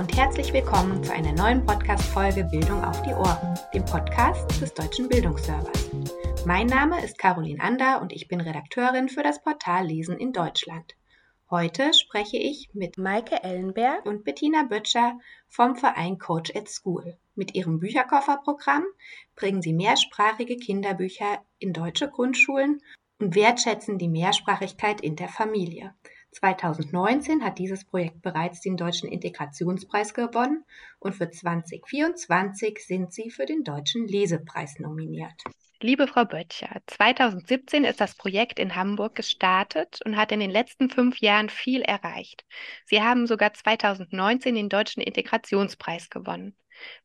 und herzlich willkommen zu einer neuen Podcast-Folge Bildung auf die Ohren, dem Podcast des Deutschen Bildungsservers. Mein Name ist Carolin Anda und ich bin Redakteurin für das Portal Lesen in Deutschland. Heute spreche ich mit Maike Ellenberg und Martina Böttcher vom Verein Coach at School. Mit ihrem Bücherkofferprogramm bringen sie mehrsprachige Kinderbücher in deutsche Grundschulen und wertschätzen die Mehrsprachigkeit in der Familie. 2019 hat dieses Projekt bereits den Deutschen Integrationspreis gewonnen und für 2024 sind sie für den Deutschen Lesepreis nominiert. Liebe Frau Böttcher, 2017 ist das Projekt in Hamburg gestartet und hat in den letzten 5 Jahren viel erreicht. Sie haben sogar 2019 den Deutschen Integrationspreis gewonnen.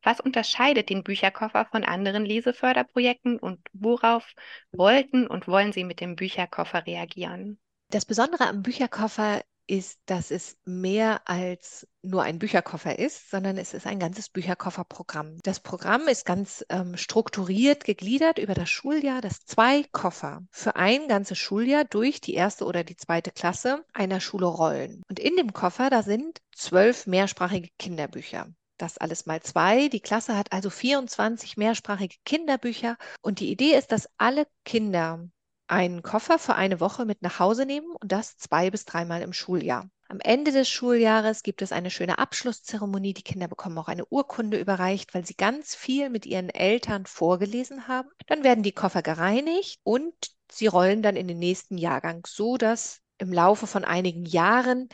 Was unterscheidet den Bücherkoffer von anderen Leseförderprojekten und worauf wollten und wollen Sie mit dem Bücherkoffer reagieren? Das Besondere am Bücherkoffer ist, dass es mehr als nur ein Bücherkoffer ist, sondern es ist ein ganzes Bücherkofferprogramm. Das Programm ist ganz strukturiert gegliedert über das Schuljahr, dass 2 Koffer für ein ganzes Schuljahr durch die 1. oder die 2. Klasse einer Schule rollen. Und in dem Koffer, da sind 12 mehrsprachige Kinderbücher. Das alles mal 2. Die Klasse hat also 24 mehrsprachige Kinderbücher. Und die Idee ist, dass alle Kinder einen Koffer für eine Woche mit nach Hause nehmen und das 2- bis 3-mal im Schuljahr. Am Ende des Schuljahres gibt es eine schöne Abschlusszeremonie. Die Kinder bekommen auch eine Urkunde überreicht, weil sie ganz viel mit ihren Eltern vorgelesen haben. Dann werden die Koffer gereinigt und sie rollen dann in den nächsten Jahrgang, so dass im Laufe von einigen Jahren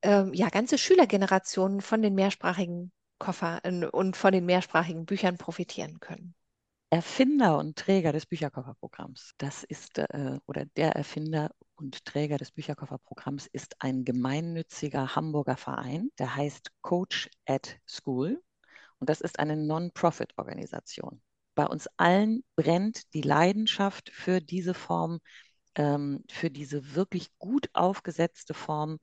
ganze Schülergenerationen von den mehrsprachigen Koffern und von den mehrsprachigen Büchern profitieren können. Erfinder und Träger des Bücherkofferprogramms. Das ist der Erfinder und Träger des Bücherkofferprogramms ist ein gemeinnütziger Hamburger Verein, der heißt Coach at School und das ist eine Non-Profit-Organisation. Bei uns allen brennt die Leidenschaft für diese Form, für diese wirklich gut aufgesetzte Form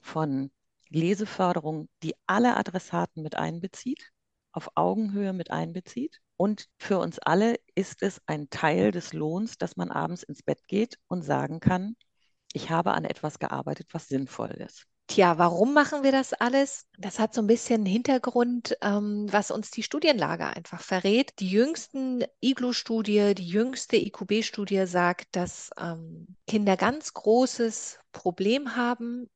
von Leseförderung, die alle Adressaten mit einbezieht, auf Augenhöhe mit einbezieht. Und für uns alle ist es ein Teil des Lohns, dass man abends ins Bett geht und sagen kann, ich habe an etwas gearbeitet, was sinnvoll ist. Tja, warum machen wir das alles? Das hat so ein bisschen Hintergrund, was uns die Studienlage einfach verrät. Die jüngste IGLU-Studie, die jüngste IQB-Studie sagt, dass Kinder ganz großes Problem haben,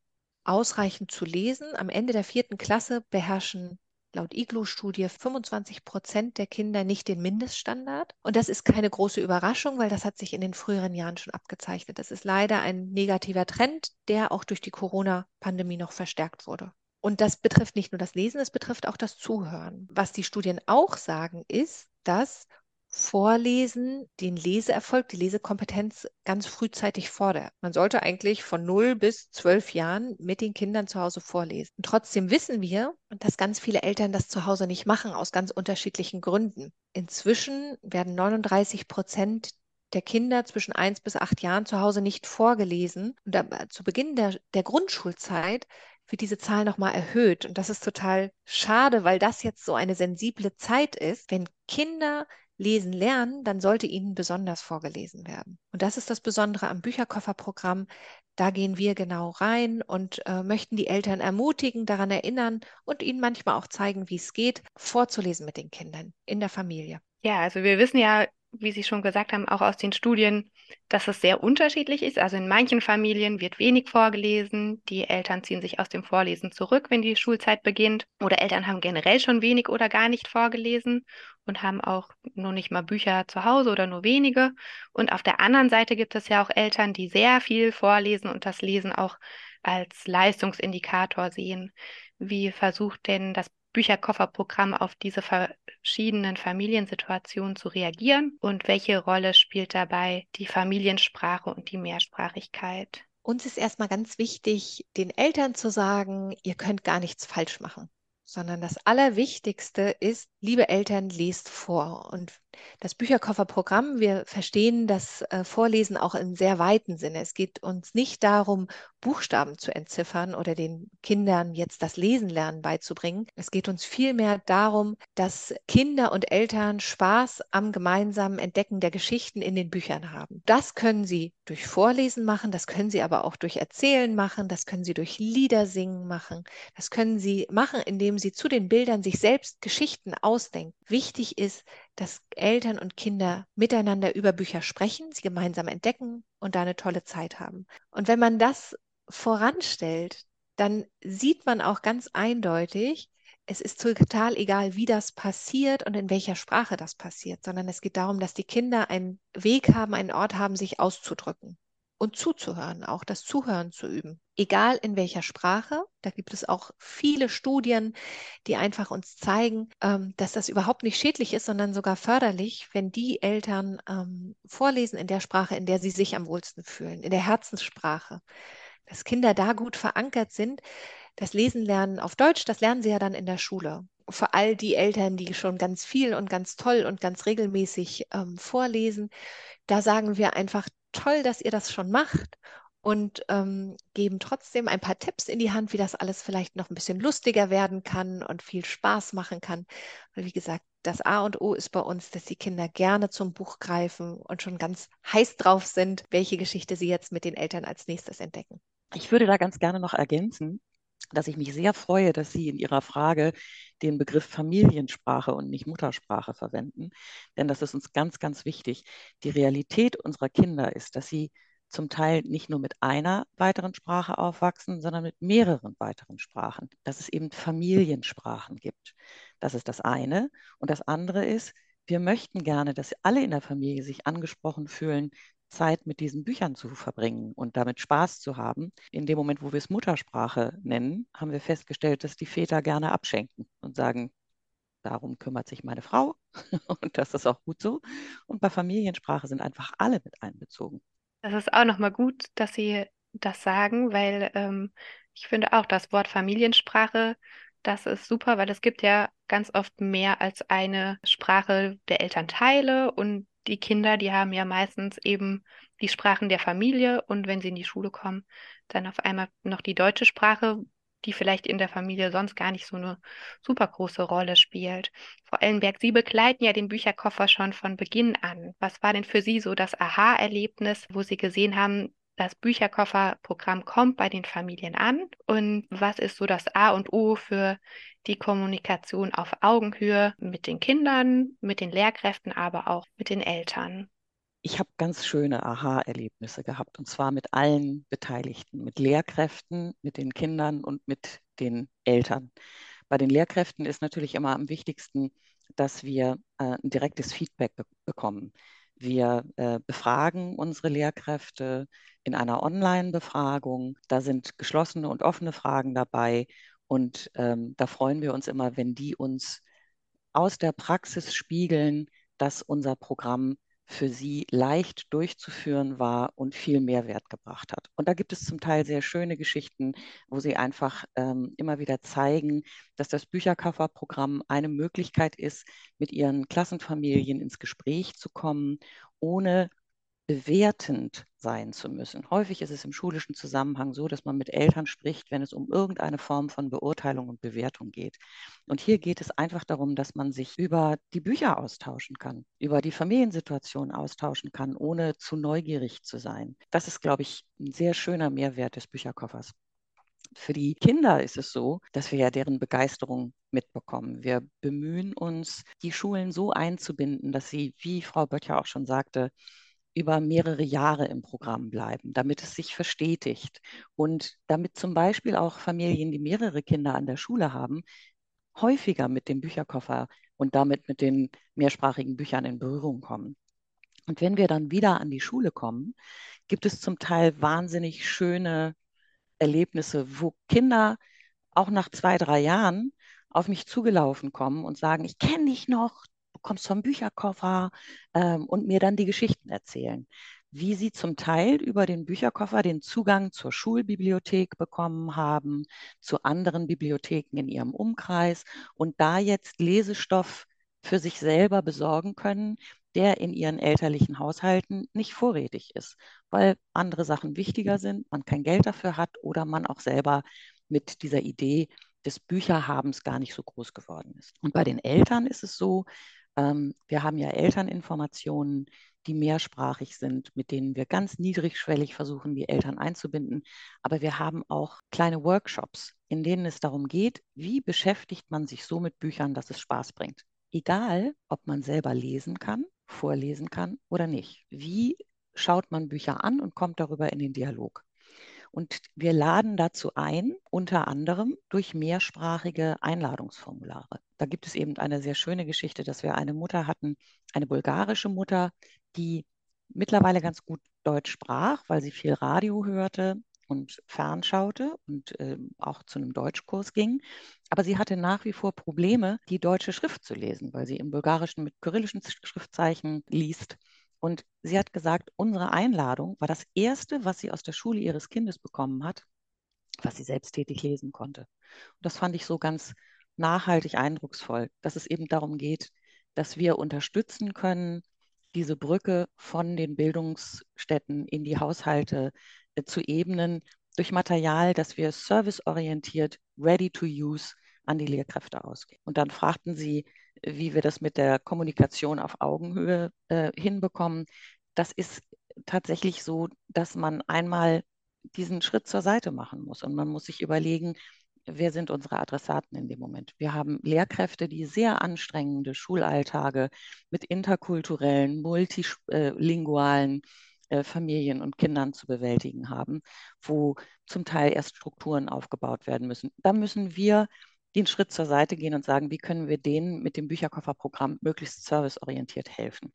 ausreichend zu lesen. Am Ende der 4. Klasse beherrschen laut IGLU-Studie 25% der Kinder nicht den Mindeststandard. Und das ist keine große Überraschung, weil das hat sich in den früheren Jahren schon abgezeichnet. Das ist leider ein negativer Trend, der auch durch die Corona-Pandemie noch verstärkt wurde. Und das betrifft nicht nur das Lesen, es betrifft auch das Zuhören. Was die Studien auch sagen, ist, dass Vorlesen den Leseerfolg, die Lesekompetenz ganz frühzeitig fordert. Man sollte eigentlich von 0 bis 12 Jahren mit den Kindern zu Hause vorlesen. Und trotzdem wissen wir, dass ganz viele Eltern das zu Hause nicht machen, aus ganz unterschiedlichen Gründen. Inzwischen werden 39% der Kinder zwischen 1 bis 8 Jahren zu Hause nicht vorgelesen. Und zu Beginn der Grundschulzeit wird diese Zahl nochmal erhöht. Und das ist total schade, weil das jetzt so eine sensible Zeit ist. Wenn Kinder lesen lernen, dann sollte ihnen besonders vorgelesen werden. Und das ist das Besondere am Bücherkofferprogramm. Da gehen wir genau rein und möchten die Eltern ermutigen, daran erinnern und ihnen manchmal auch zeigen, wie es geht, vorzulesen mit den Kindern in der Familie. Ja, also wir wissen ja, wie Sie schon gesagt haben, auch aus den Studien, dass es sehr unterschiedlich ist. Also in manchen Familien wird wenig vorgelesen, die Eltern ziehen sich aus dem Vorlesen zurück, wenn die Schulzeit beginnt. Oder Eltern haben generell schon wenig oder gar nicht vorgelesen und haben auch noch nicht mal Bücher zu Hause oder nur wenige. Und auf der anderen Seite gibt es ja auch Eltern, die sehr viel vorlesen und das Lesen auch als Leistungsindikator sehen. Wie versucht denn das Bücherkofferprogramm auf diese verschiedenen Familiensituationen zu reagieren und welche Rolle spielt dabei die Familiensprache und die Mehrsprachigkeit? Uns ist erstmal ganz wichtig, den Eltern zu sagen, ihr könnt gar nichts falsch machen, sondern das Allerwichtigste ist, liebe Eltern, lest vor. Und Das Bücherkofferprogramm, wir verstehen das Vorlesen auch im sehr weiten Sinne. Es geht uns nicht darum, Buchstaben zu entziffern oder den Kindern jetzt das Lesenlernen beizubringen. Es geht uns vielmehr darum, dass Kinder und Eltern Spaß am gemeinsamen Entdecken der Geschichten in den Büchern haben. Das können sie durch Vorlesen machen, das können sie aber auch durch Erzählen machen, das können sie durch Liedersingen machen, das können sie machen, indem sie zu den Bildern sich selbst Geschichten ausdenken. Wichtig ist, dass Eltern und Kinder miteinander über Bücher sprechen, sie gemeinsam entdecken und da eine tolle Zeit haben. Und wenn man das voranstellt, dann sieht man auch ganz eindeutig, es ist total egal, wie das passiert und in welcher Sprache das passiert, sondern es geht darum, dass die Kinder einen Weg haben, einen Ort haben, sich auszudrücken und zuzuhören, auch das Zuhören zu üben. Egal in welcher Sprache, da gibt es auch viele Studien, die einfach uns zeigen, dass das überhaupt nicht schädlich ist, sondern sogar förderlich, wenn die Eltern vorlesen in der Sprache, in der sie sich am wohlsten fühlen, in der Herzenssprache. Dass Kinder da gut verankert sind, das Lesen lernen auf Deutsch, das lernen sie ja dann in der Schule. Vor allem die Eltern, die schon ganz viel und ganz toll und ganz regelmäßig vorlesen, da sagen wir einfach, toll, dass ihr das schon macht und geben trotzdem ein paar Tipps in die Hand, wie das alles vielleicht noch ein bisschen lustiger werden kann und viel Spaß machen kann. Weil wie gesagt, das A und O ist bei uns, dass die Kinder gerne zum Buch greifen und schon ganz heiß drauf sind, welche Geschichte sie jetzt mit den Eltern als nächstes entdecken. Ich würde da ganz gerne noch ergänzen, dass ich mich sehr freue, dass Sie in Ihrer Frage den Begriff Familiensprache und nicht Muttersprache verwenden. Denn das ist uns ganz, ganz wichtig. Die Realität unserer Kinder ist, dass sie zum Teil nicht nur mit einer weiteren Sprache aufwachsen, sondern mit mehreren weiteren Sprachen. Dass es eben Familiensprachen gibt. Das ist das eine. Und das andere ist, wir möchten gerne, dass alle in der Familie sich angesprochen fühlen, Zeit mit diesen Büchern zu verbringen und damit Spaß zu haben. In dem Moment, wo wir es Muttersprache nennen, haben wir festgestellt, dass die Väter gerne abschenken und sagen, darum kümmert sich meine Frau und das ist auch gut so. Und bei Familiensprache sind einfach alle mit einbezogen. Das ist auch nochmal gut, dass Sie das sagen, weil ich finde auch das Wort Familiensprache, das ist super, weil es gibt ja ganz oft mehr als eine Sprache der Elternteile und die Kinder, die haben ja meistens eben die Sprachen der Familie und wenn sie in die Schule kommen, dann auf einmal noch die deutsche Sprache, die vielleicht in der Familie sonst gar nicht so eine super große Rolle spielt. Frau Ellenberg, Sie begleiten ja den Bücherkoffer schon von Beginn an. Was war denn für Sie so das Aha-Erlebnis, wo Sie gesehen haben, das Bücherkofferprogramm kommt bei den Familien an und was ist so das A und O für die Kommunikation auf Augenhöhe mit den Kindern, mit den Lehrkräften, aber auch mit den Eltern? Ich habe ganz schöne Aha-Erlebnisse gehabt und zwar mit allen Beteiligten, mit Lehrkräften, mit den Kindern und mit den Eltern. Bei den Lehrkräften ist natürlich immer am wichtigsten, dass wir ein direktes Feedback bekommen. Wir befragen unsere Lehrkräfte in einer Online-Befragung. Da sind geschlossene und offene Fragen dabei. Und da freuen wir uns immer, wenn die uns aus der Praxis spiegeln, dass unser Programm für sie leicht durchzuführen war und viel Mehrwert gebracht hat. Und da gibt es zum Teil sehr schöne Geschichten, wo sie einfach immer wieder zeigen, dass das Bücherkofferprogramm eine Möglichkeit ist, mit ihren Klassenfamilien ins Gespräch zu kommen, ohne bewertend sein zu müssen. Häufig ist es im schulischen Zusammenhang so, dass man mit Eltern spricht, wenn es um irgendeine Form von Beurteilung und Bewertung geht. Und hier geht es einfach darum, dass man sich über die Bücher austauschen kann, über die Familiensituation austauschen kann, ohne zu neugierig zu sein. Das ist, glaube ich, ein sehr schöner Mehrwert des Bücherkoffers. Für die Kinder ist es so, dass wir ja deren Begeisterung mitbekommen. Wir bemühen uns, die Schulen so einzubinden, dass sie, wie Frau Böttcher auch schon sagte, über mehrere Jahre im Programm bleiben, damit es sich verstetigt und damit zum Beispiel auch Familien, die mehrere Kinder an der Schule haben, häufiger mit dem Bücherkoffer und damit mit den mehrsprachigen Büchern in Berührung kommen. Und wenn wir dann wieder an die Schule kommen, gibt es zum Teil wahnsinnig schöne Erlebnisse, wo Kinder auch nach 2, 3 Jahren auf mich zugelaufen kommen und sagen, ich kenne dich noch, du kommst vom Bücherkoffer und mir dann die Geschichten erzählen, wie sie zum Teil über den Bücherkoffer den Zugang zur Schulbibliothek bekommen haben, zu anderen Bibliotheken in ihrem Umkreis und da jetzt Lesestoff für sich selber besorgen können, der in ihren elterlichen Haushalten nicht vorrätig ist, weil andere Sachen wichtiger sind, man kein Geld dafür hat oder man auch selber mit dieser Idee des Bücherhabens gar nicht so groß geworden ist. Und bei den Eltern ist es so, wir haben ja Elterninformationen, die mehrsprachig sind, mit denen wir ganz niedrigschwellig versuchen, die Eltern einzubinden. Aber wir haben auch kleine Workshops, in denen es darum geht, wie beschäftigt man sich so mit Büchern, dass es Spaß bringt. Egal, ob man selber lesen kann, vorlesen kann oder nicht. Wie schaut man Bücher an und kommt darüber in den Dialog? Und wir laden dazu ein, unter anderem durch mehrsprachige Einladungsformulare. Da gibt es eben eine sehr schöne Geschichte, dass wir eine Mutter hatten, eine bulgarische Mutter, die mittlerweile ganz gut Deutsch sprach, weil sie viel Radio hörte und fernschaute und auch zu einem Deutschkurs ging. Aber sie hatte nach wie vor Probleme, die deutsche Schrift zu lesen, weil sie im Bulgarischen mit kyrillischen Schriftzeichen liest. Und sie hat gesagt, unsere Einladung war das Erste, was sie aus der Schule ihres Kindes bekommen hat, was sie selbsttätig lesen konnte. Und das fand ich so ganz nachhaltig eindrucksvoll, dass es eben darum geht, dass wir unterstützen können, diese Brücke von den Bildungsstätten in die Haushalte zu ebnen, durch Material, dass wir serviceorientiert, ready to use, an die Lehrkräfte ausgeben. Und dann fragten sie, wie wir das mit der Kommunikation auf Augenhöhe hinbekommen. Das ist tatsächlich so, dass man einmal diesen Schritt zur Seite machen muss. Und man muss sich überlegen, wer sind unsere Adressaten in dem Moment? Wir haben Lehrkräfte, die sehr anstrengende Schulalltage mit interkulturellen, multilingualen Familien und Kindern zu bewältigen haben, wo zum Teil erst Strukturen aufgebaut werden müssen. Da müssen wir den Schritt zur Seite gehen und sagen, wie können wir denen mit dem Bücherkofferprogramm möglichst serviceorientiert helfen.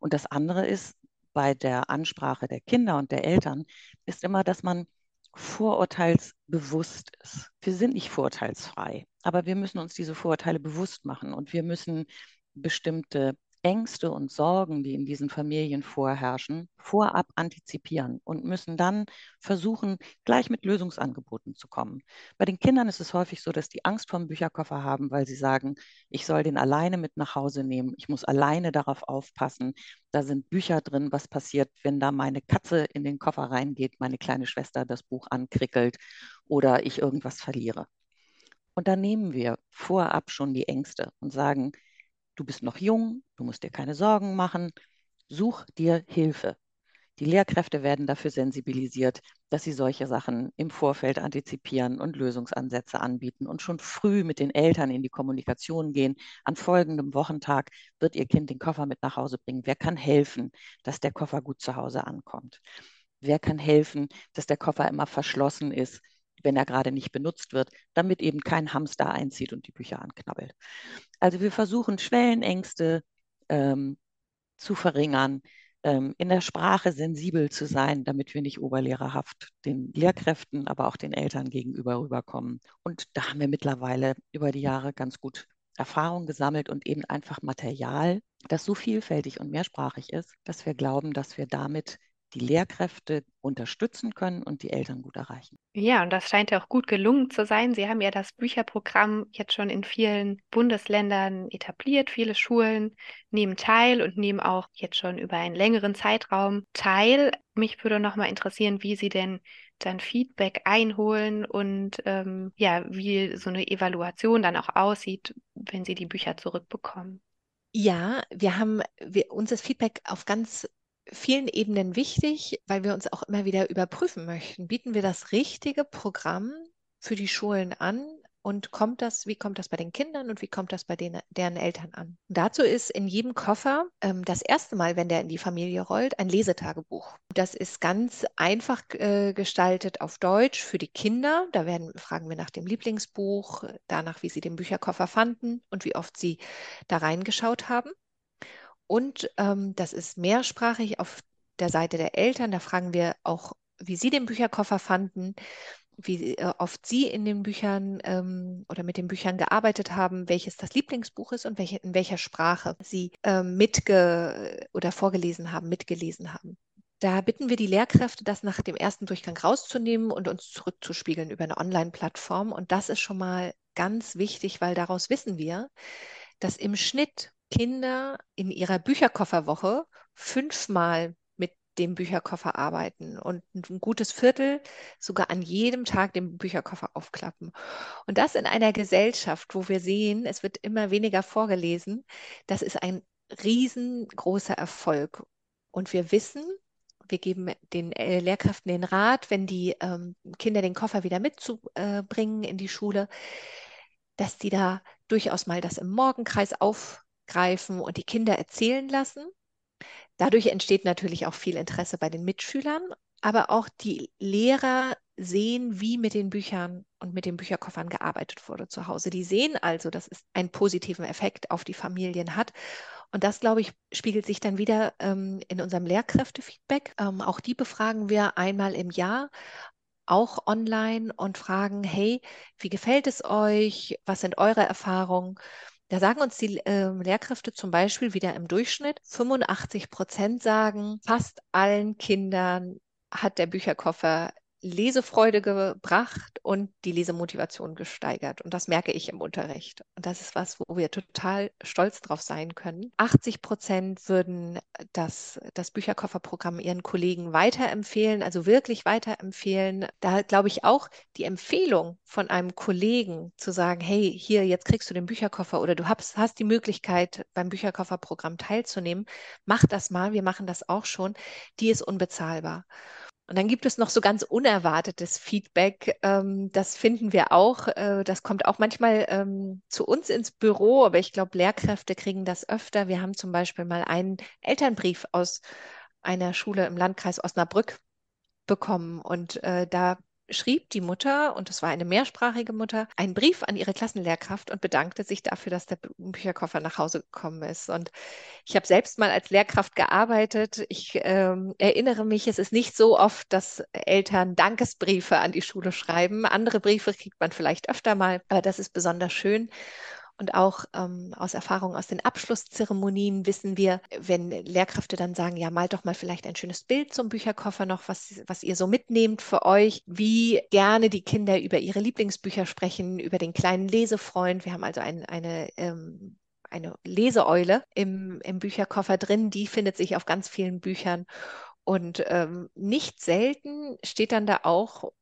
Und das andere ist, bei der Ansprache der Kinder und der Eltern, ist immer, dass man vorurteilsbewusst ist. Wir sind nicht vorurteilsfrei, aber wir müssen uns diese Vorurteile bewusst machen und wir müssen bestimmte Ängste und Sorgen, die in diesen Familien vorherrschen, vorab antizipieren und müssen dann versuchen, gleich mit Lösungsangeboten zu kommen. Bei den Kindern ist es häufig so, dass die Angst vorm Bücherkoffer haben, weil sie sagen, ich soll den alleine mit nach Hause nehmen, ich muss alleine darauf aufpassen, da sind Bücher drin, was passiert, wenn da meine Katze in den Koffer reingeht, meine kleine Schwester das Buch ankrickelt oder ich irgendwas verliere. Und da nehmen wir vorab schon die Ängste und sagen, du bist noch jung, du musst dir keine Sorgen machen, such dir Hilfe. Die Lehrkräfte werden dafür sensibilisiert, dass sie solche Sachen im Vorfeld antizipieren und Lösungsansätze anbieten und schon früh mit den Eltern in die Kommunikation gehen. An folgendem Wochentag wird ihr Kind den Koffer mit nach Hause bringen. Wer kann helfen, dass der Koffer gut zu Hause ankommt? Wer kann helfen, dass der Koffer immer verschlossen ist, wenn er gerade nicht benutzt wird, damit eben kein Hamster einzieht und die Bücher anknabbelt. Also wir versuchen, Schwellenängste zu verringern, in der Sprache sensibel zu sein, damit wir nicht oberlehrerhaft den Lehrkräften, aber auch den Eltern gegenüber rüberkommen. Und da haben wir mittlerweile über die Jahre ganz gut Erfahrung gesammelt und eben einfach Material, das so vielfältig und mehrsprachig ist, dass wir glauben, dass wir damit die Lehrkräfte unterstützen können und die Eltern gut erreichen. Ja, und das scheint ja auch gut gelungen zu sein. Sie haben ja das Bücherprogramm jetzt schon in vielen Bundesländern etabliert. Viele Schulen nehmen teil und nehmen auch jetzt schon über einen längeren Zeitraum teil. Mich würde nochmal interessieren, wie Sie denn dann Feedback einholen und wie so eine Evaluation dann auch aussieht, wenn Sie die Bücher zurückbekommen. Ja, uns ist Feedback auf ganz vielen Ebenen wichtig, weil wir uns auch immer wieder überprüfen möchten. Bieten wir das richtige Programm für die Schulen an und wie kommt das bei den Kindern und wie kommt das bei deren Eltern an? Und dazu ist in jedem Koffer das erste Mal, wenn der in die Familie rollt, ein Lesetagebuch. Das ist ganz einfach gestaltet auf Deutsch für die Kinder. Da fragen wir nach dem Lieblingsbuch, danach, wie sie den Bücherkoffer fanden und wie oft sie da reingeschaut haben. Und das ist mehrsprachig auf der Seite der Eltern. Da fragen wir auch, wie sie den Bücherkoffer fanden, wie oft sie in den Büchern oder mit den Büchern gearbeitet haben, welches das Lieblingsbuch ist und in welcher Sprache sie mitgelesen haben. Da bitten wir die Lehrkräfte, das nach dem ersten Durchgang rauszunehmen und uns zurückzuspiegeln über eine Online-Plattform. Und das ist schon mal ganz wichtig, weil daraus wissen wir, dass im Schnitt Kinder in ihrer Bücherkofferwoche 5-mal mit dem Bücherkoffer arbeiten und ein gutes Viertel sogar an jedem Tag den Bücherkoffer aufklappen. Und das in einer Gesellschaft, wo wir sehen, es wird immer weniger vorgelesen, das ist ein riesengroßer Erfolg. Und wir wissen, wir geben den Lehrkräften den Rat, wenn die Kinder den Koffer wieder mitzubringen in die Schule, dass die da durchaus mal das im Morgenkreis aufgreifen und die Kinder erzählen lassen. Dadurch entsteht natürlich auch viel Interesse bei den Mitschülern, aber auch die Lehrer sehen, wie mit den Büchern und mit den Bücherkoffern gearbeitet wurde zu Hause. Die sehen also, dass es einen positiven Effekt auf die Familien hat. Und das, glaube ich, spiegelt sich dann wieder in unserem Lehrkräftefeedback. Auch die befragen wir einmal im Jahr, auch online, und fragen, hey, wie gefällt es euch? Was sind eure Erfahrungen? Da sagen uns die Lehrkräfte zum Beispiel wieder im Durchschnitt, 85% sagen, fast allen Kindern hat der Bücherkoffer Lesefreude gebracht und die Lesemotivation gesteigert. Und das merke ich im Unterricht. Und das ist was, wo wir total stolz drauf sein können. 80% würden das Bücherkofferprogramm ihren Kollegen weiterempfehlen, also wirklich weiterempfehlen. Da glaube ich auch die Empfehlung von einem Kollegen zu sagen, hey, hier, jetzt kriegst du den Bücherkoffer oder du hast die Möglichkeit, beim Bücherkofferprogramm teilzunehmen. Mach das mal, wir machen das auch schon. Die ist unbezahlbar. Und dann gibt es noch so ganz unerwartetes Feedback. Das finden wir auch. Das kommt auch manchmal zu uns ins Büro, aber ich glaube, Lehrkräfte kriegen das öfter. Wir haben zum Beispiel mal einen Elternbrief aus einer Schule im Landkreis Osnabrück bekommen. Und da schrieb die Mutter, und es war eine mehrsprachige Mutter, einen Brief an ihre Klassenlehrkraft und bedankte sich dafür, dass der Bücherkoffer nach Hause gekommen ist. Und ich habe selbst mal als Lehrkraft gearbeitet. Ich erinnere mich, es ist nicht so oft, dass Eltern Dankesbriefe an die Schule schreiben. Andere Briefe kriegt man vielleicht öfter mal, aber das ist besonders schön. Und auch aus Erfahrung aus den Abschlusszeremonien wissen wir, wenn Lehrkräfte dann sagen, ja, malt doch mal vielleicht ein schönes Bild zum Bücherkoffer noch, was ihr so mitnehmt für euch, wie gerne die Kinder über ihre Lieblingsbücher sprechen, über den kleinen Lesefreund. Wir haben also eine Leseeule im Bücherkoffer drin, die findet sich auf ganz vielen Büchern. Und nicht selten steht dann da auch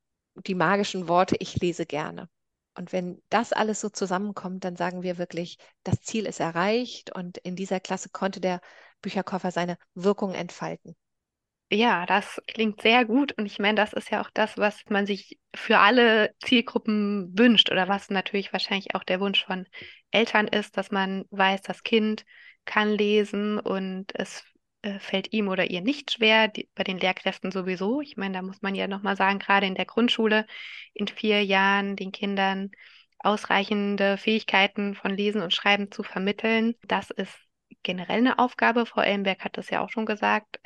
die magischen Worte, ich lese gerne. Und wenn das alles so zusammenkommt, dann sagen wir wirklich, das Ziel ist erreicht und in dieser Klasse konnte der Bücherkoffer seine Wirkung entfalten. Ja, das klingt sehr gut und ich meine, das ist ja auch das, was man sich für alle Zielgruppen wünscht oder was natürlich wahrscheinlich auch der Wunsch von Eltern ist, dass man weiß, das Kind kann lesen und es fällt ihm oder ihr nicht schwer, bei den Lehrkräften sowieso. Ich meine, da muss man ja nochmal sagen, gerade in der Grundschule in 4 Jahren den Kindern ausreichende Fähigkeiten von Lesen und Schreiben zu vermitteln, das ist generell eine Aufgabe. Frau Ellenberg hat das ja auch schon gesagt,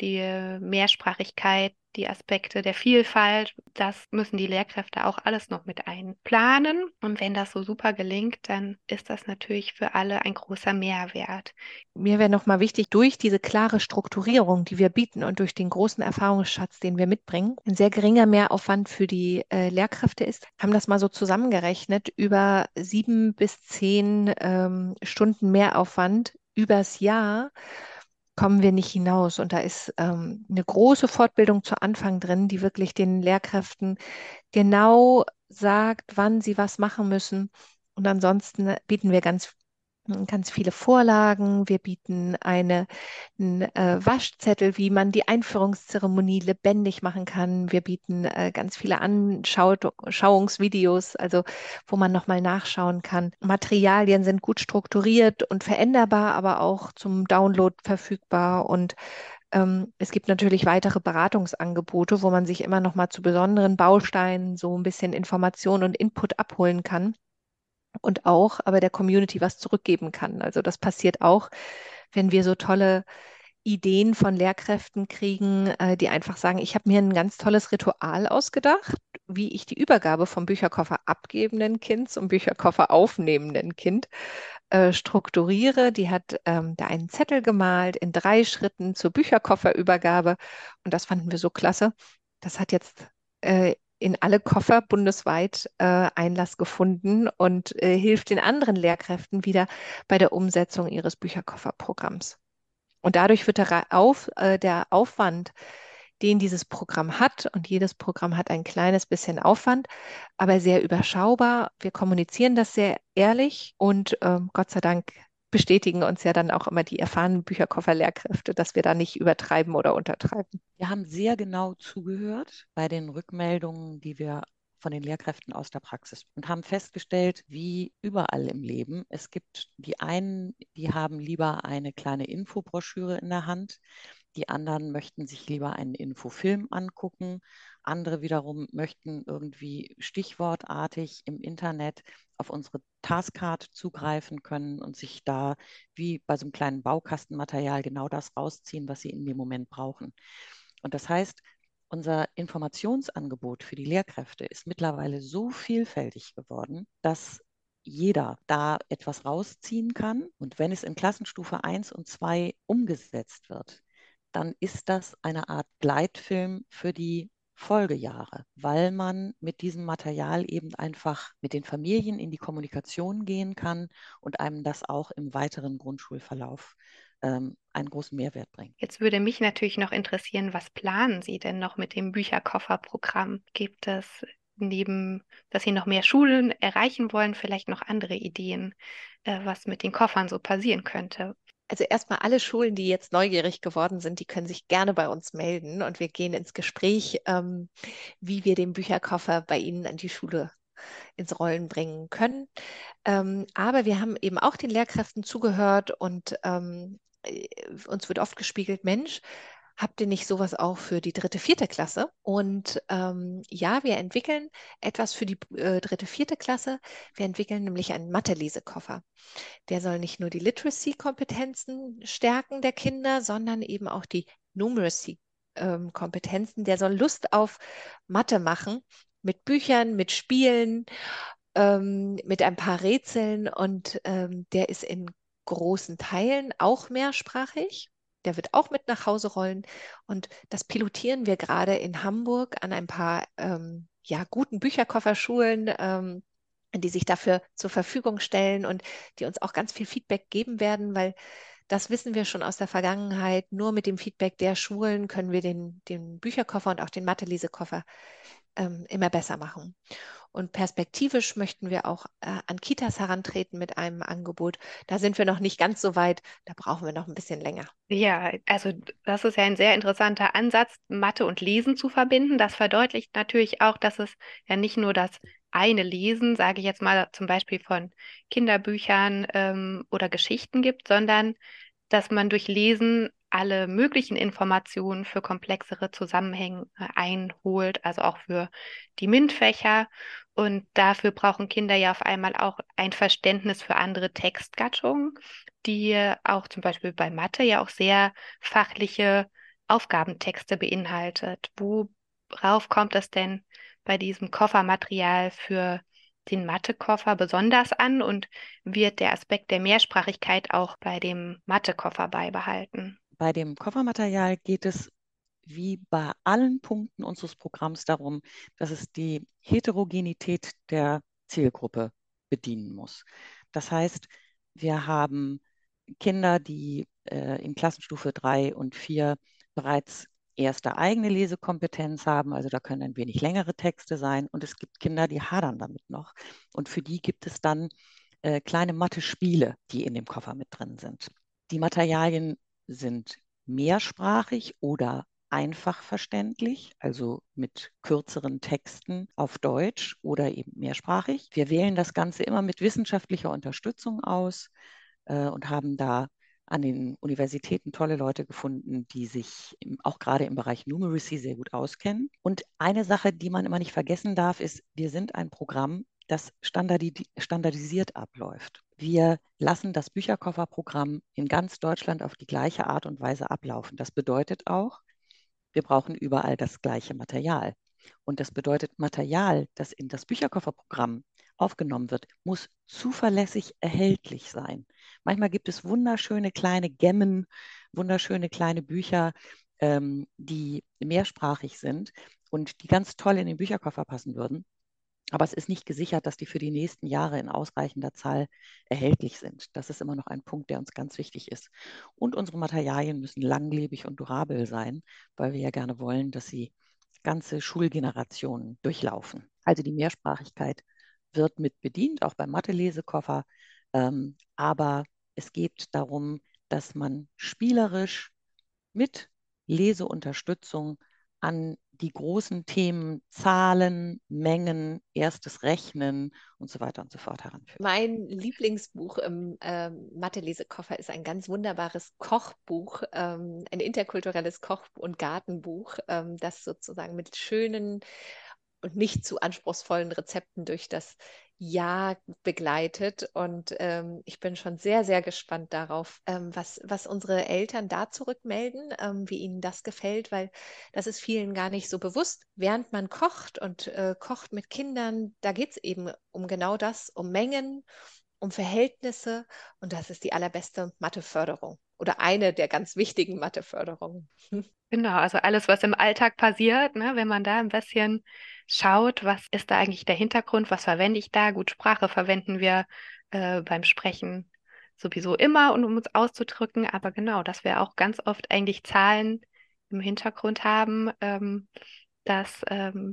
die Mehrsprachigkeit, die Aspekte der Vielfalt, das müssen die Lehrkräfte auch alles noch mit einplanen. Und wenn das so super gelingt, dann ist das natürlich für alle ein großer Mehrwert. Mir wäre nochmal wichtig, durch diese klare Strukturierung, die wir bieten und durch den großen Erfahrungsschatz, den wir mitbringen, ein sehr geringer Mehraufwand für die Lehrkräfte ist, haben das mal so zusammengerechnet, über 7 bis 10 Stunden Mehraufwand übers Jahr kommen wir nicht hinaus. Und da ist eine große Fortbildung zu Anfang drin, die wirklich den Lehrkräften genau sagt, wann sie was machen müssen. Und ansonsten bieten wir ganz viele Vorlagen. Wir bieten einen Waschzettel, wie man die Einführungszeremonie lebendig machen kann. Wir bieten ganz viele Anschauungsvideos, also wo man nochmal nachschauen kann. Materialien sind gut strukturiert und veränderbar, aber auch zum Download verfügbar. Und es gibt natürlich weitere Beratungsangebote, wo man sich immer nochmal zu besonderen Bausteinen so ein bisschen Information und Input abholen kann. Und auch aber der Community was zurückgeben kann. Also das passiert auch, wenn wir so tolle Ideen von Lehrkräften kriegen, die einfach sagen, ich habe mir ein ganz tolles Ritual ausgedacht, wie ich die Übergabe vom Bücherkoffer abgebenden Kind zum Bücherkoffer aufnehmenden Kind strukturiere. Die hat da einen Zettel gemalt in 3 Schritten zur Bücherkofferübergabe. Und das fanden wir so klasse. Das hat jetzt in alle Koffer bundesweit Einlass gefunden und hilft den anderen Lehrkräften wieder bei der Umsetzung ihres Bücherkofferprogramms. Und dadurch wird der Aufwand, den dieses Programm hat, und jedes Programm hat ein kleines bisschen Aufwand, aber sehr überschaubar. Wir kommunizieren das sehr ehrlich und Gott sei Dank bestätigen uns ja dann auch immer die erfahrenen Bücherkoffer-Lehrkräfte, dass wir da nicht übertreiben oder untertreiben. Wir haben sehr genau zugehört bei den Rückmeldungen, die wir von den Lehrkräften aus der Praxis und haben festgestellt, wie überall im Leben, es gibt die einen, die haben lieber eine kleine Infobroschüre in der Hand, die anderen möchten sich lieber einen Infofilm angucken, andere wiederum möchten irgendwie stichwortartig im Internet auf unsere Taskcard zugreifen können und sich da wie bei so einem kleinen Baukastenmaterial genau das rausziehen, was sie in dem Moment brauchen. Und das heißt, unser Informationsangebot für die Lehrkräfte ist mittlerweile so vielfältig geworden, dass jeder da etwas rausziehen kann. Und wenn es in Klassenstufe 1 und 2 umgesetzt wird, dann ist das eine Art Gleitfilm für die Folgejahre, weil man mit diesem Material eben einfach mit den Familien in die Kommunikation gehen kann und einem das auch im weiteren Grundschulverlauf einen großen Mehrwert bringt. Jetzt würde mich natürlich noch interessieren, was planen Sie denn noch mit dem Bücherkofferprogramm? Gibt es neben, dass Sie noch mehr Schulen erreichen wollen, vielleicht noch andere Ideen, was mit den Koffern so passieren könnte? Also erstmal alle Schulen, die jetzt neugierig geworden sind, die können sich gerne bei uns melden und wir gehen ins Gespräch, wie wir den Bücherkoffer bei Ihnen an die Schule ins Rollen bringen können. Aber wir haben eben auch den Lehrkräften zugehört und uns wird oft gespiegelt, Mensch, habt ihr nicht sowas auch für die 3., 4. Klasse? Und ja, wir entwickeln etwas für die 3., 4. Klasse. Wir entwickeln nämlich einen Mathe-Lesekoffer. Der soll nicht nur die Literacy-Kompetenzen stärken der Kinder, sondern eben auch die Numeracy-Kompetenzen. Der soll Lust auf Mathe machen, mit Büchern, mit Spielen, mit ein paar Rätseln. Und der ist in großen Teilen auch mehrsprachig. Der wird auch mit nach Hause rollen und das pilotieren wir gerade in Hamburg an ein paar guten Bücherkofferschulen, die sich dafür zur Verfügung stellen und die uns auch ganz viel Feedback geben werden, weil das wissen wir schon aus der Vergangenheit. Nur mit dem Feedback der Schulen können wir den Bücherkoffer und auch den Mathe-Lesekoffer immer besser machen. Und perspektivisch möchten wir auch an Kitas herantreten mit einem Angebot. Da sind wir noch nicht ganz so weit, da brauchen wir noch ein bisschen länger. Ja, also das ist ja ein sehr interessanter Ansatz, Mathe und Lesen zu verbinden. Das verdeutlicht natürlich auch, dass es ja nicht nur das eine Lesen, sage ich jetzt mal zum Beispiel von Kinderbüchern oder Geschichten gibt, sondern dass man durch Lesen alle möglichen Informationen für komplexere Zusammenhänge einholt, also auch für die MINT-Fächer. Und dafür brauchen Kinder ja auf einmal auch ein Verständnis für andere Textgattungen, die auch zum Beispiel bei Mathe ja auch sehr fachliche Aufgabentexte beinhaltet. Worauf kommt es denn bei diesem Koffermaterial für den Mathe-Koffer besonders an und wird der Aspekt der Mehrsprachigkeit auch bei dem Mathe-Koffer beibehalten? Bei dem Koffermaterial geht es wie bei allen Punkten unseres Programms darum, dass es die Heterogenität der Zielgruppe bedienen muss. Das heißt, wir haben Kinder, die in Klassenstufe 3 und 4 bereits erste eigene Lesekompetenz haben, also da können ein wenig längere Texte sein und es gibt Kinder, die hadern damit noch und für die gibt es dann kleine Mathe-Spiele, die in dem Koffer mit drin sind. Die Materialien sind mehrsprachig oder einfach verständlich, also mit kürzeren Texten auf Deutsch oder eben mehrsprachig. Wir wählen das Ganze immer mit wissenschaftlicher Unterstützung aus und haben da an den Universitäten tolle Leute gefunden, die sich auch gerade im Bereich Numeracy sehr gut auskennen. Und eine Sache, die man immer nicht vergessen darf, ist, wir sind ein Programm, das standardisiert abläuft. Wir lassen das Bücherkofferprogramm in ganz Deutschland auf die gleiche Art und Weise ablaufen. Das bedeutet auch, wir brauchen überall das gleiche Material. Und das bedeutet, Material, das in das Bücherkofferprogramm aufgenommen wird, muss zuverlässig erhältlich sein. Manchmal gibt es wunderschöne kleine Gemmen, wunderschöne kleine Bücher, die mehrsprachig sind und die ganz toll in den Bücherkoffer passen würden. Aber es ist nicht gesichert, dass die für die nächsten Jahre in ausreichender Zahl erhältlich sind. Das ist immer noch ein Punkt, der uns ganz wichtig ist. Und unsere Materialien müssen langlebig und durabel sein, weil wir ja gerne wollen, dass sie ganze Schulgenerationen durchlaufen. Also die Mehrsprachigkeit wird mit bedient, auch beim Mathe-Lesekoffer. Aber es geht darum, dass man spielerisch mit Leseunterstützung an die großen Themen Zahlen, Mengen, erstes Rechnen und so weiter und so fort heranführen. Mein Lieblingsbuch im Mathe-Lesekoffer ist ein ganz wunderbares Kochbuch, ein interkulturelles Koch- und Gartenbuch, das sozusagen mit schönen und nicht zu anspruchsvollen Rezepten durch das Jahr begleitet. Und ich bin schon sehr, sehr gespannt darauf, was unsere Eltern da zurückmelden, wie ihnen das gefällt, weil das ist vielen gar nicht so bewusst. Während man kocht und kocht mit Kindern, da geht es eben um genau das, um Mengen, um Verhältnisse. Und das ist die allerbeste Matheförderung oder eine der ganz wichtigen Matheförderungen. Genau, also alles, was im Alltag passiert, ne, wenn man da ein bisschen schaut, was ist da eigentlich der Hintergrund, was verwende ich da? Gut, Sprache verwenden wir beim Sprechen sowieso immer, und um uns auszudrücken. Aber genau, dass wir auch ganz oft eigentlich Zahlen im Hintergrund haben, das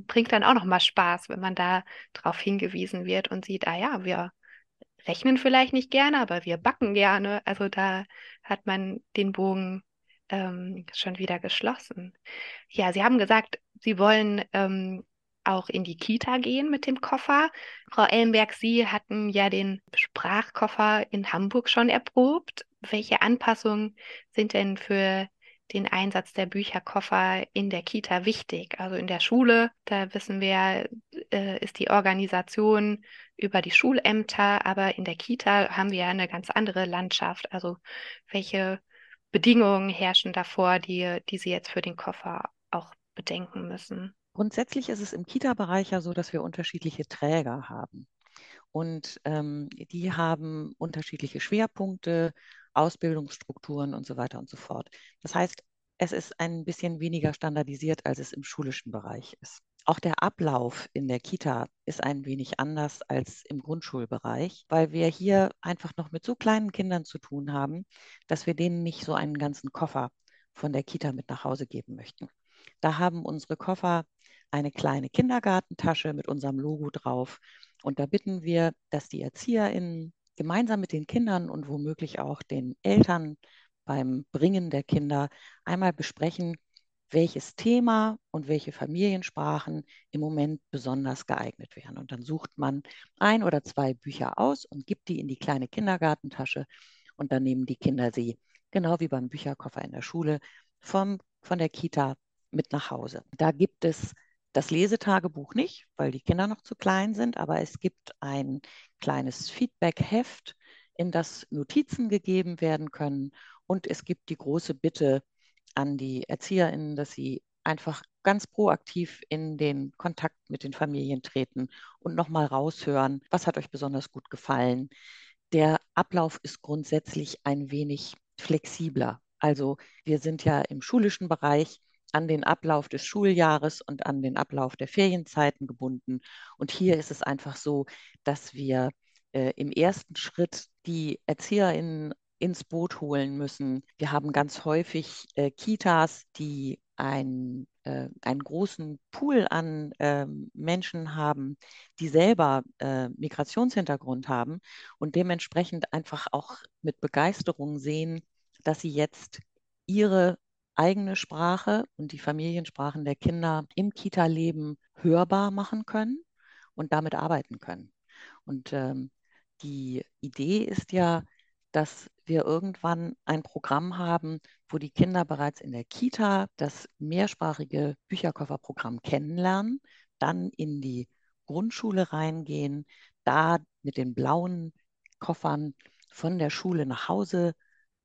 bringt dann auch nochmal Spaß, wenn man da drauf hingewiesen wird und sieht, ah ja, wir rechnen vielleicht nicht gerne, aber wir backen gerne. Also da hat man den Bogen schon wieder geschlossen. Ja, Sie haben gesagt, Sie wollen auch in die Kita gehen mit dem Koffer. Frau Ellenberg, Sie hatten ja den Sprachkoffer in Hamburg schon erprobt. Welche Anpassungen sind denn für den Einsatz der Bücherkoffer in der Kita wichtig? Also in der Schule, da wissen wir, ist die Organisation über die Schulämter, aber in der Kita haben wir ja eine ganz andere Landschaft. Also welche Bedingungen herrschen davor, die Sie jetzt für den Koffer auch bedenken müssen? Grundsätzlich ist es im Kita-Bereich ja so, dass wir unterschiedliche Träger haben. Und die haben unterschiedliche Schwerpunkte, Ausbildungsstrukturen und so weiter und so fort. Das heißt, es ist ein bisschen weniger standardisiert, als es im schulischen Bereich ist. Auch der Ablauf in der Kita ist ein wenig anders als im Grundschulbereich, weil wir hier einfach noch mit so kleinen Kindern zu tun haben, dass wir denen nicht so einen ganzen Koffer von der Kita mit nach Hause geben möchten. Da haben unsere Koffer eine kleine Kindergartentasche mit unserem Logo drauf. Und da bitten wir, dass die ErzieherInnen gemeinsam mit den Kindern und womöglich auch den Eltern beim Bringen der Kinder einmal besprechen, welches Thema und welche Familiensprachen im Moment besonders geeignet wären. Und dann sucht man ein oder zwei Bücher aus und gibt die in die kleine Kindergartentasche. Und dann nehmen die Kinder sie, genau wie beim Bücherkoffer in der Schule, von der Kita mit nach Hause. Da gibt es das Lesetagebuch nicht, weil die Kinder noch zu klein sind, aber es gibt ein kleines Feedback-Heft, in das Notizen gegeben werden können, und es gibt die große Bitte an die ErzieherInnen, dass sie einfach ganz proaktiv in den Kontakt mit den Familien treten und nochmal raushören, was hat euch besonders gut gefallen. Der Ablauf ist grundsätzlich ein wenig flexibler. Also wir sind ja im schulischen Bereich an den Ablauf des Schuljahres und an den Ablauf der Ferienzeiten gebunden. Und hier ist es einfach so, dass wir im ersten Schritt die ErzieherInnen ins Boot holen müssen. Wir haben ganz häufig Kitas, die einen großen Pool an Menschen haben, die selber Migrationshintergrund haben und dementsprechend einfach auch mit Begeisterung sehen, dass sie jetzt ihre eigene Sprache und die Familiensprachen der Kinder im Kita-Leben hörbar machen können und damit arbeiten können. Und die Idee ist ja, dass wir irgendwann ein Programm haben, wo die Kinder bereits in der Kita das mehrsprachige Bücherkofferprogramm kennenlernen, dann in die Grundschule reingehen, da mit den blauen Koffern von der Schule nach Hause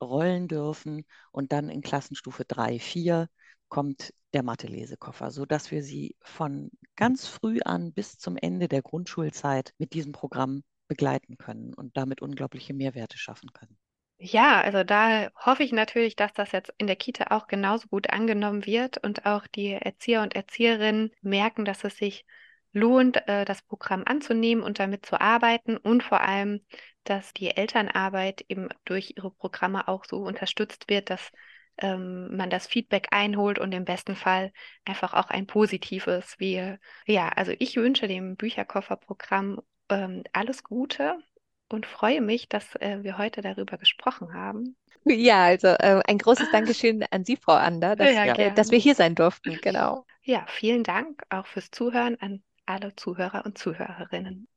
rollen dürfen, und dann in Klassenstufe 3, 4 kommt der Mathe-Lesekoffer, sodass wir sie von ganz früh an bis zum Ende der Grundschulzeit mit diesem Programm begleiten können und damit unglaubliche Mehrwerte schaffen können. Ja, also da hoffe ich natürlich, dass das jetzt in der Kita auch genauso gut angenommen wird und auch die Erzieher und Erzieherinnen merken, dass es sich lohnt, das Programm anzunehmen und damit zu arbeiten und vor allem, dass die Elternarbeit eben durch ihre Programme auch so unterstützt wird, dass man das Feedback einholt und im besten Fall einfach auch ein positives. Also ich wünsche dem Bücherkofferprogramm alles Gute und freue mich, dass wir heute darüber gesprochen haben. Ja, also ein großes Dankeschön an Sie, Frau Anda, dass wir hier sein durften. Genau. Ja, vielen Dank auch fürs Zuhören an alle Zuhörer und Zuhörerinnen.